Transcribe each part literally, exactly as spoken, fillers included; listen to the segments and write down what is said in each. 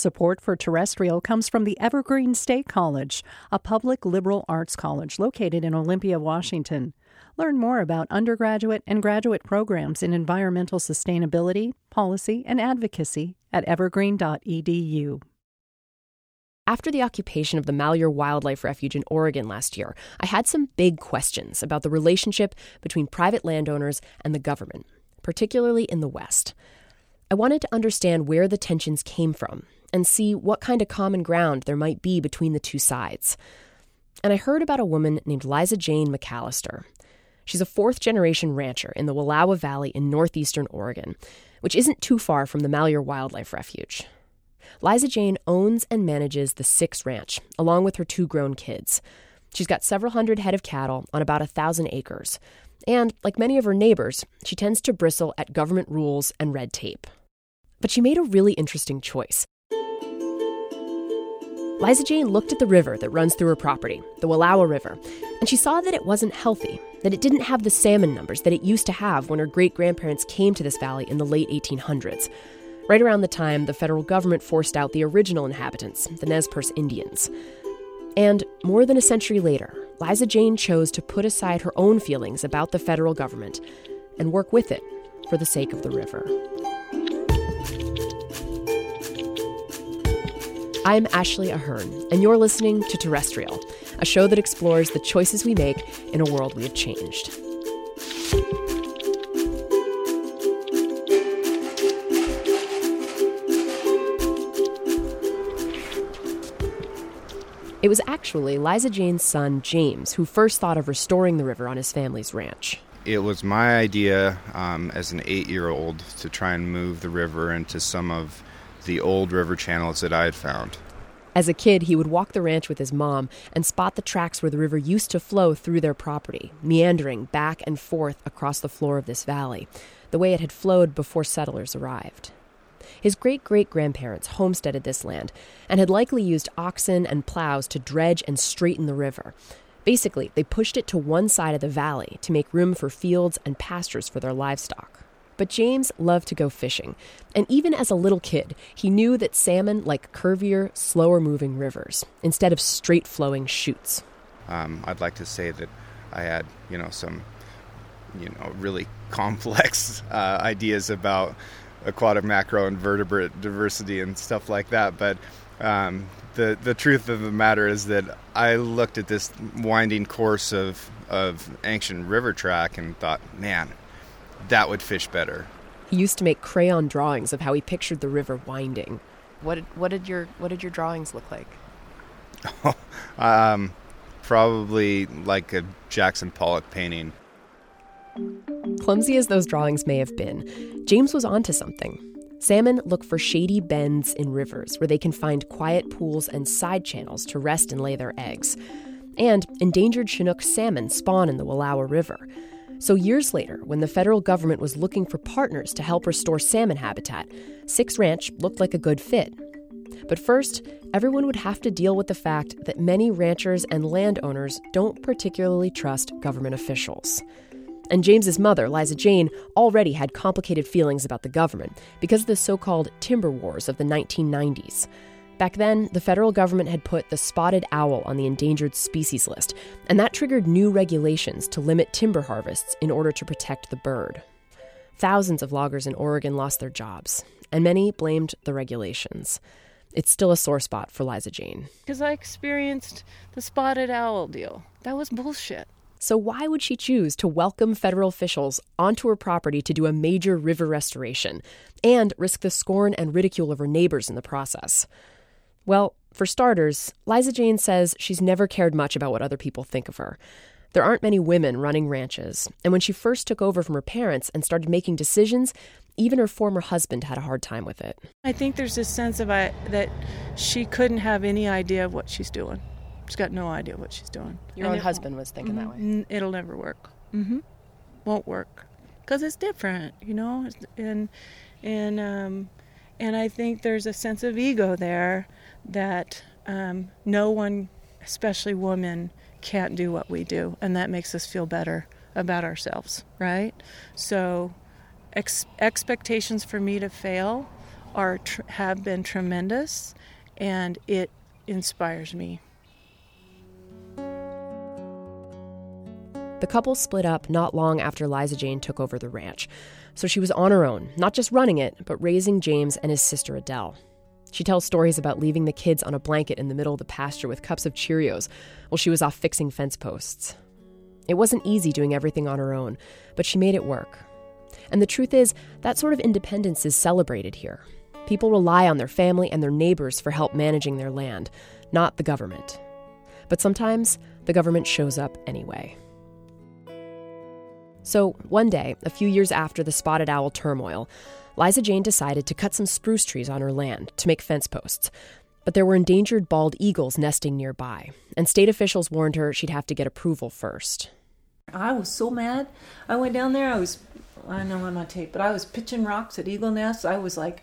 Support for Terrestrial comes from the Evergreen State College, a public liberal arts college located in Olympia, Washington. Learn more about undergraduate and graduate programs in environmental sustainability, policy, and advocacy at evergreen dot e d u. After the occupation of the Malheur Wildlife Refuge in Oregon last year, I had some big questions about the relationship between private landowners and the government, particularly in the West. I wanted to understand where the tensions came from and see what kind of common ground there might be between the two sides. And I heard about a woman named Liza Jane McAllister. She's a fourth-generation rancher in the Wallowa Valley in northeastern Oregon, which isn't too far from the Malheur Wildlife Refuge. Liza Jane owns and manages the Six Ranch, along with her two grown kids. She's got several hundred head of cattle on about a thousand acres. And, like many of her neighbors, she tends to bristle at government rules and red tape. But she made a really interesting choice. Liza Jane looked at the river that runs through her property, the Wallowa River, and she saw that it wasn't healthy, that it didn't have the salmon numbers that it used to have when her great-grandparents came to this valley in the late eighteen hundreds, right around the time the federal government forced out the original inhabitants, the Nez Perce Indians. And more than a century later, Liza Jane chose to put aside her own feelings about the federal government and work with it for the sake of the river. I'm Ashley Ahern, and you're listening to Terrestrial, a show that explores the choices we make in a world we have changed. It was actually Liza Jane's son, James, who first thought of restoring the river on his family's ranch. It was my idea um, as an eight-year-old to try and move the river into some of the old river channels that I had found. As a kid, he would walk the ranch with his mom and spot the tracks where the river used to flow through their property, meandering back and forth across the floor of this valley, the way it had flowed before settlers arrived. His great-great-grandparents homesteaded this land and had likely used oxen and plows to dredge and straighten the river. Basically, they pushed it to one side of the valley to make room for fields and pastures for their livestock. But James loved to go fishing, and even as a little kid, he knew that salmon like curvier, slower-moving rivers instead of straight-flowing chutes. Um, I'd like to say that I had, you know, some, you know, really complex uh, ideas about aquatic macro and vertebrate diversity and stuff like that. But um, the the truth of the matter is that I looked at this winding course of of ancient river track and thought, man, that would fish better. He used to make crayon drawings of how he pictured the river winding. What did, what did your what did your drawings look like? Oh, um, probably like a Jackson Pollock painting. Clumsy as those drawings may have been, James was onto something. Salmon look for shady bends in rivers where they can find quiet pools and side channels to rest and lay their eggs. And endangered Chinook salmon spawn in the Wallowa River. So years later, when the federal government was looking for partners to help restore salmon habitat, Six Ranch looked like a good fit. But first, everyone would have to deal with the fact that many ranchers and landowners don't particularly trust government officials. And James's mother, Liza Jane, already had complicated feelings about the government because of the so-called Timber Wars of the nineteen nineties. Back then, the federal government had put the spotted owl on the endangered species list, and that triggered new regulations to limit timber harvests in order to protect the bird. Thousands of loggers in Oregon lost their jobs, and many blamed the regulations. It's still a sore spot for Liza Jane. Because I experienced the spotted owl deal. That was bullshit. So why would she choose to welcome federal officials onto her property to do a major river restoration and risk the scorn and ridicule of her neighbors in the process? Well, for starters, Liza Jane says she's never cared much about what other people think of her. There aren't many women running ranches, and when she first took over from her parents and started making decisions, even her former husband had a hard time with it. I think there's this sense of I, that she couldn't have any idea of what she's doing. She's got no idea what she's doing. Your and own husband was thinking mm-hmm, that way. It'll never work. Mm-hmm. Won't work. Because it's different, you know? And, and, um, and I think there's a sense of ego there that um, no one, especially women, can't do what we do, and that makes us feel better about ourselves, right? So ex- expectations for me to fail are have been tremendous, and it inspires me. The couple split up not long after Liza Jane took over the ranch, so she was on her own, not just running it, but raising James and his sister Adele. She tells stories about leaving the kids on a blanket in the middle of the pasture with cups of Cheerios while she was off fixing fence posts. It wasn't easy doing everything on her own, but she made it work. And the truth is, that sort of independence is celebrated here. People rely on their family and their neighbors for help managing their land, not the government. But sometimes, the government shows up anyway. So, one day, a few years after the spotted owl turmoil, Liza Jane decided to cut some spruce trees on her land to make fence posts. But there were endangered bald eagles nesting nearby, and state officials warned her she'd have to get approval first. I was so mad. I went down there, I was, I don't know on my tape, but I was pitching rocks at eagle nests. I was like,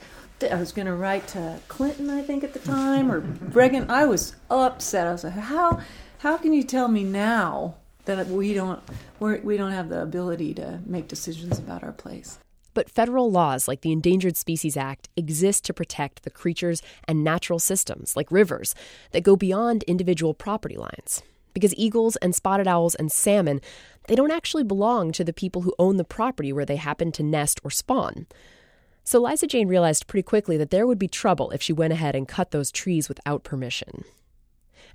I was going to write to Clinton, I think, at the time, or Reagan. I was upset. I was like, how how can you tell me now that we don't we're, we don't have the ability to make decisions about our place? But federal laws like the Endangered Species Act exist to protect the creatures and natural systems, like rivers, that go beyond individual property lines. Because eagles and spotted owls and salmon, they don't actually belong to the people who own the property where they happen to nest or spawn. So Liza Jane realized pretty quickly that there would be trouble if she went ahead and cut those trees without permission.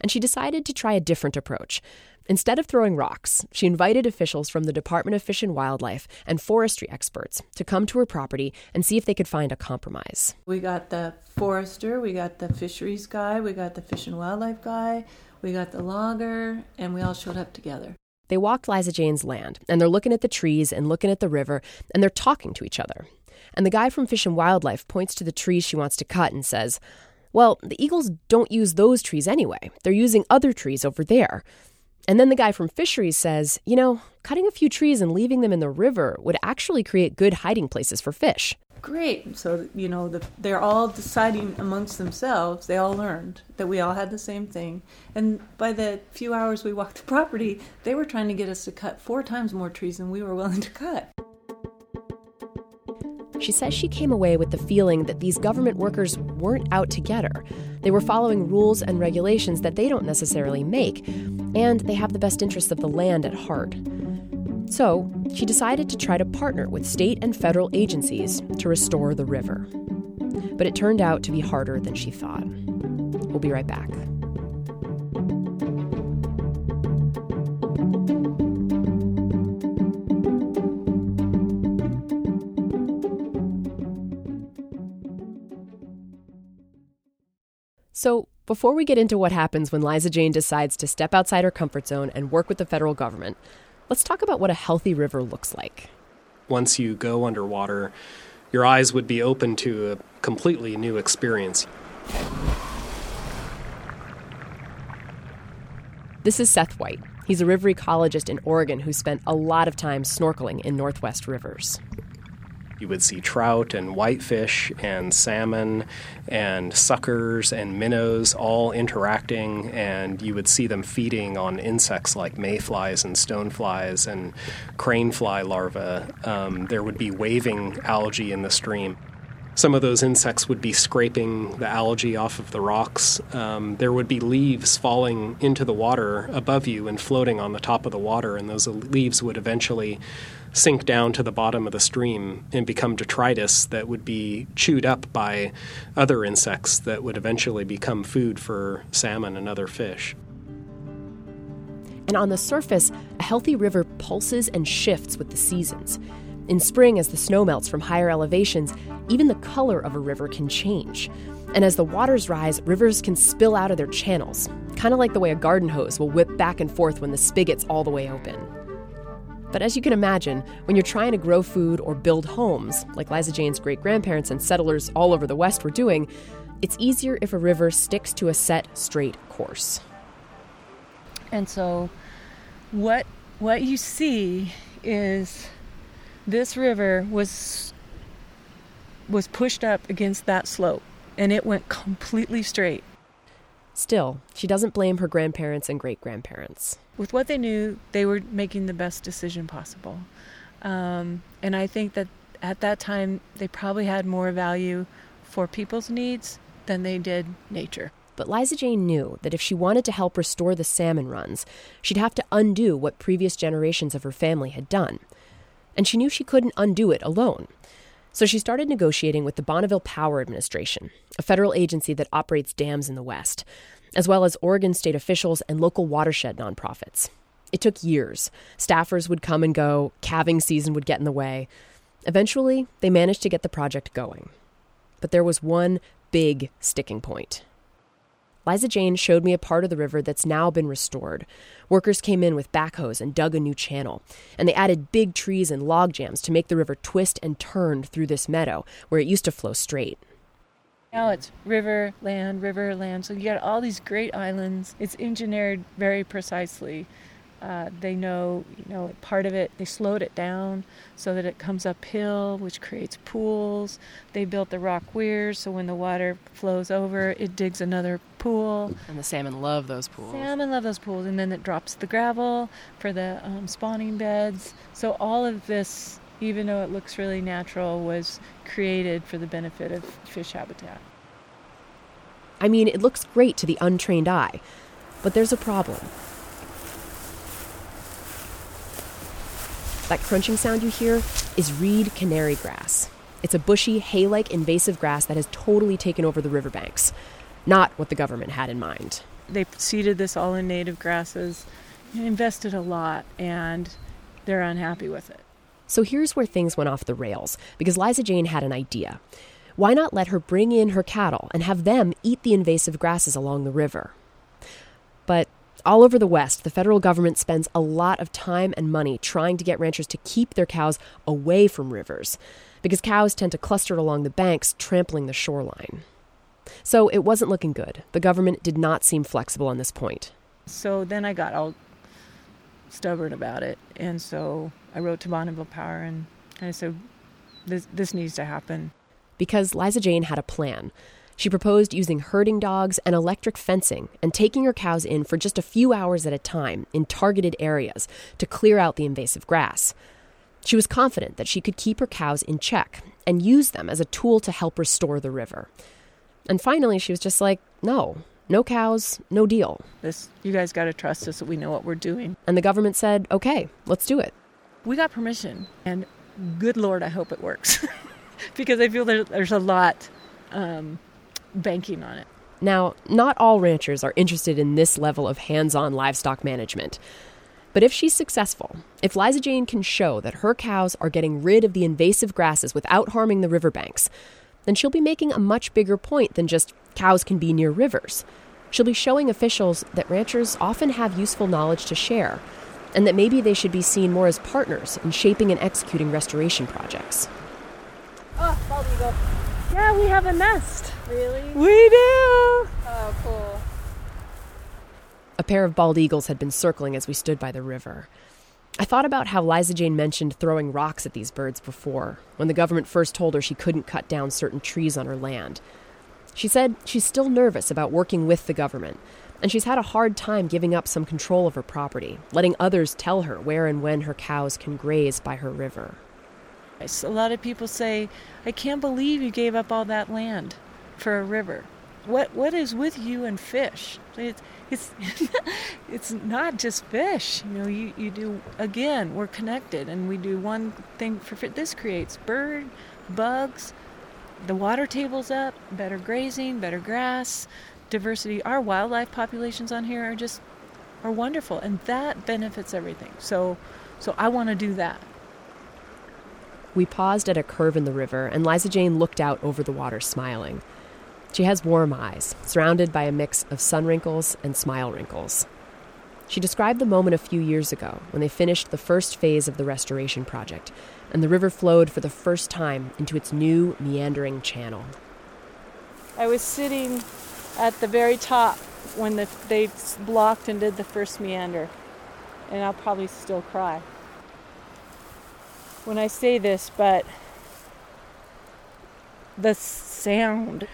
And she decided to try a different approach. Instead of throwing rocks, she invited officials from the Department of Fish and Wildlife and forestry experts to come to her property and see if they could find a compromise. We got the forester, we got the fisheries guy, we got the fish and wildlife guy, we got the logger, and we all showed up together. They walked Liza Jane's land, and they're looking at the trees and looking at the river, and they're talking to each other. And the guy from Fish and Wildlife points to the trees she wants to cut and says, well, the eagles don't use those trees anyway. They're using other trees over there. And then the guy from fisheries says, you know, cutting a few trees and leaving them in the river would actually create good hiding places for fish. Great. So, you know, the, they're all deciding amongst themselves. They all learned that we all had the same thing. And by the few hours we walked the property, they were trying to get us to cut four times more trees than we were willing to cut. She says she came away with the feeling that these government workers weren't out to get her. They were following rules and regulations that they don't necessarily make, and they have the best interests of the land at heart. So she decided to try to partner with state and federal agencies to restore the river. But it turned out to be harder than she thought. We'll be right back. So before we get into what happens when Liza Jane decides to step outside her comfort zone and work with the federal government, let's talk about what a healthy river looks like. Once you go underwater, your eyes would be open to a completely new experience. This is Seth White. He's a river ecologist in Oregon who spent a lot of time snorkeling in Northwest rivers. You would see trout and whitefish and salmon and suckers and minnows all interacting, and you would see them feeding on insects like mayflies and stoneflies and cranefly larvae. Um, there would be waving algae in the stream. Some of those insects would be scraping the algae off of the rocks. Um, there would be leaves falling into the water above you and floating on the top of the water, and those leaves would eventually sink down to the bottom of the stream and become detritus that would be chewed up by other insects that would eventually become food for salmon and other fish. And on the surface, a healthy river pulses and shifts with the seasons. In spring, as the snow melts from higher elevations, even the color of a river can change. And as the waters rise, rivers can spill out of their channels, kind of like the way a garden hose will whip back and forth when the spigot's all the way open. But as you can imagine, when you're trying to grow food or build homes, like Liza Jane's great-grandparents and settlers all over the West were doing, it's easier if a river sticks to a set, straight course. And so what what you see is this river was was pushed up against that slope, and it went completely straight. Still, she doesn't blame her grandparents and great-grandparents. With what they knew, they were making the best decision possible. Um, and I think that at that time, they probably had more value for people's needs than they did nature. But Liza Jane knew that if she wanted to help restore the salmon runs, she'd have to undo what previous generations of her family had done. And she knew she couldn't undo it alone. So she started negotiating with the Bonneville Power Administration, a federal agency that operates dams in the West, as well as Oregon state officials and local watershed nonprofits. It took years. Staffers would come and go. Calving season would get in the way. Eventually, they managed to get the project going. But there was one big sticking point. Liza Jane showed me a part of the river that's now been restored. Workers came in with backhoes and dug a new channel, and they added big trees and log jams to make the river twist and turn through this meadow where it used to flow straight. Now it's river, land, river, land. So you got all these great islands. It's engineered very precisely. Uh, they know, you know, part of it, they slowed it down so that it comes uphill, which creates pools. They built the rock weirs, so when the water flows over, it digs another pool. And the salmon love those pools. Salmon love those pools, and then it drops the gravel for the um, spawning beds. So all of this, even though it looks really natural, was created for the benefit of fish habitat. I mean, it looks great to the untrained eye, but there's a problem. That crunching sound you hear is reed canary grass. It's a bushy, hay-like invasive grass that has totally taken over the riverbanks. Not what the government had in mind. They seeded this all in native grasses, invested a lot, and they're unhappy with it. So here's where things went off the rails, because Liza Jane had an idea. Why not let her bring in her cattle and have them eat the invasive grasses along the river? But all over the West, the federal government spends a lot of time and money trying to get ranchers to keep their cows away from rivers, because cows tend to cluster along the banks, trampling the shoreline. So it wasn't looking good. The government did not seem flexible on this point. So then I got all stubborn about it, and so I wrote to Bonneville Power, and I said, this, this needs to happen. Because Liza Jane had a plan. She proposed using herding dogs and electric fencing and taking her cows in for just a few hours at a time in targeted areas to clear out the invasive grass. She was confident that she could keep her cows in check and use them as a tool to help restore the river. And finally, she was just like, no, no cows, no deal. This, you guys got to trust us that we know what we're doing. And the government said, okay, let's do it. We got permission, and good Lord, I hope it works, because I feel there, there's a lot um, banking on it. Now, not all ranchers are interested in this level of hands-on livestock management. But if she's successful, if Liza Jane can show that her cows are getting rid of the invasive grasses without harming the riverbanks, then she'll be making a much bigger point than just cows can be near rivers. She'll be showing officials that ranchers often have useful knowledge to share, and that maybe they should be seen more as partners in shaping and executing restoration projects. Oh, bald eagle. Yeah, we have a nest. Really? We do! Oh, cool. A pair of bald eagles had been circling as we stood by the river. I thought about how Liza Jane mentioned throwing rocks at these birds before, when the government first told her she couldn't cut down certain trees on her land. She said she's still nervous about working with the government, and she's had a hard time giving up some control of her property, letting others tell her where and when her cows can graze by her river. A lot of people say, I can't believe you gave up all that land for a river. What What is with you and fish? It's it's, it's not just fish. You know, you, you do, again, we're connected, and we do one thing for fish. This creates bird, bugs, the water table's up, better grazing, better grass, diversity. Our wildlife populations on here are just are wonderful, and that benefits everything. So, so I want to do that. We paused at a curve in the river, and Liza Jane looked out over the water, smiling. She has warm eyes, surrounded by a mix of sun wrinkles and smile wrinkles. She described the moment a few years ago when they finished the first phase of the restoration project, and the river flowed for the first time into its new meandering channel. I was sitting at the very top when the, they blocked and did the first meander, and I'll probably still cry when I say this, but the sound.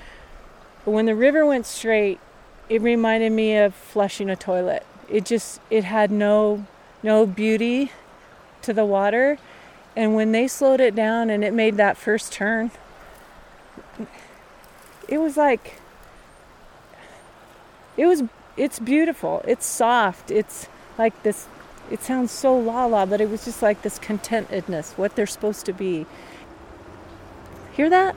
When the river went straight, it reminded me of flushing a toilet. It just, it had no no beauty to the water, and when they slowed it down and it made that first turn, it was like, it was, it's beautiful. It's soft. It's like this, it sounds so la-la, but it was just like this contentedness, what they're supposed to be. Hear that?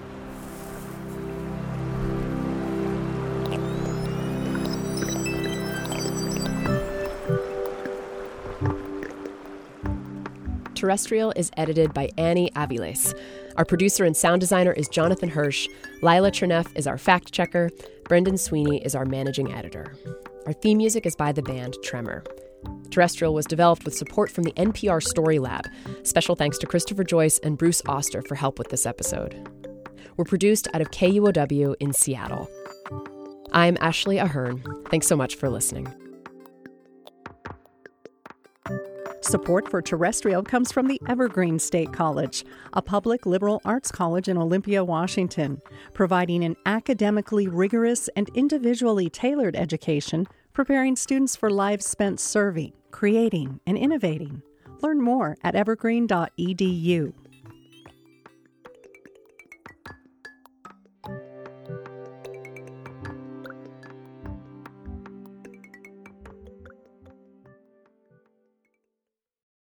Terrestrial is edited by Annie Aviles. Our producer and sound designer is Jonathan Hirsch. Lila Cherneff is our fact checker. Brendan Sweeney is our managing editor. Our theme music is by the band Tremor. Terrestrial was developed with support from the N P R Story Lab. Special thanks to Christopher Joyce and Bruce Auster for help with this episode. We're produced out of K U O W in Seattle. I'm Ashley Ahern. Thanks so much for listening. Support for Terrestrial comes from the Evergreen State College, a public liberal arts college in Olympia, Washington, providing an academically rigorous and individually tailored education, preparing students for lives spent serving, creating, and innovating. Learn more at evergreen dot e d u.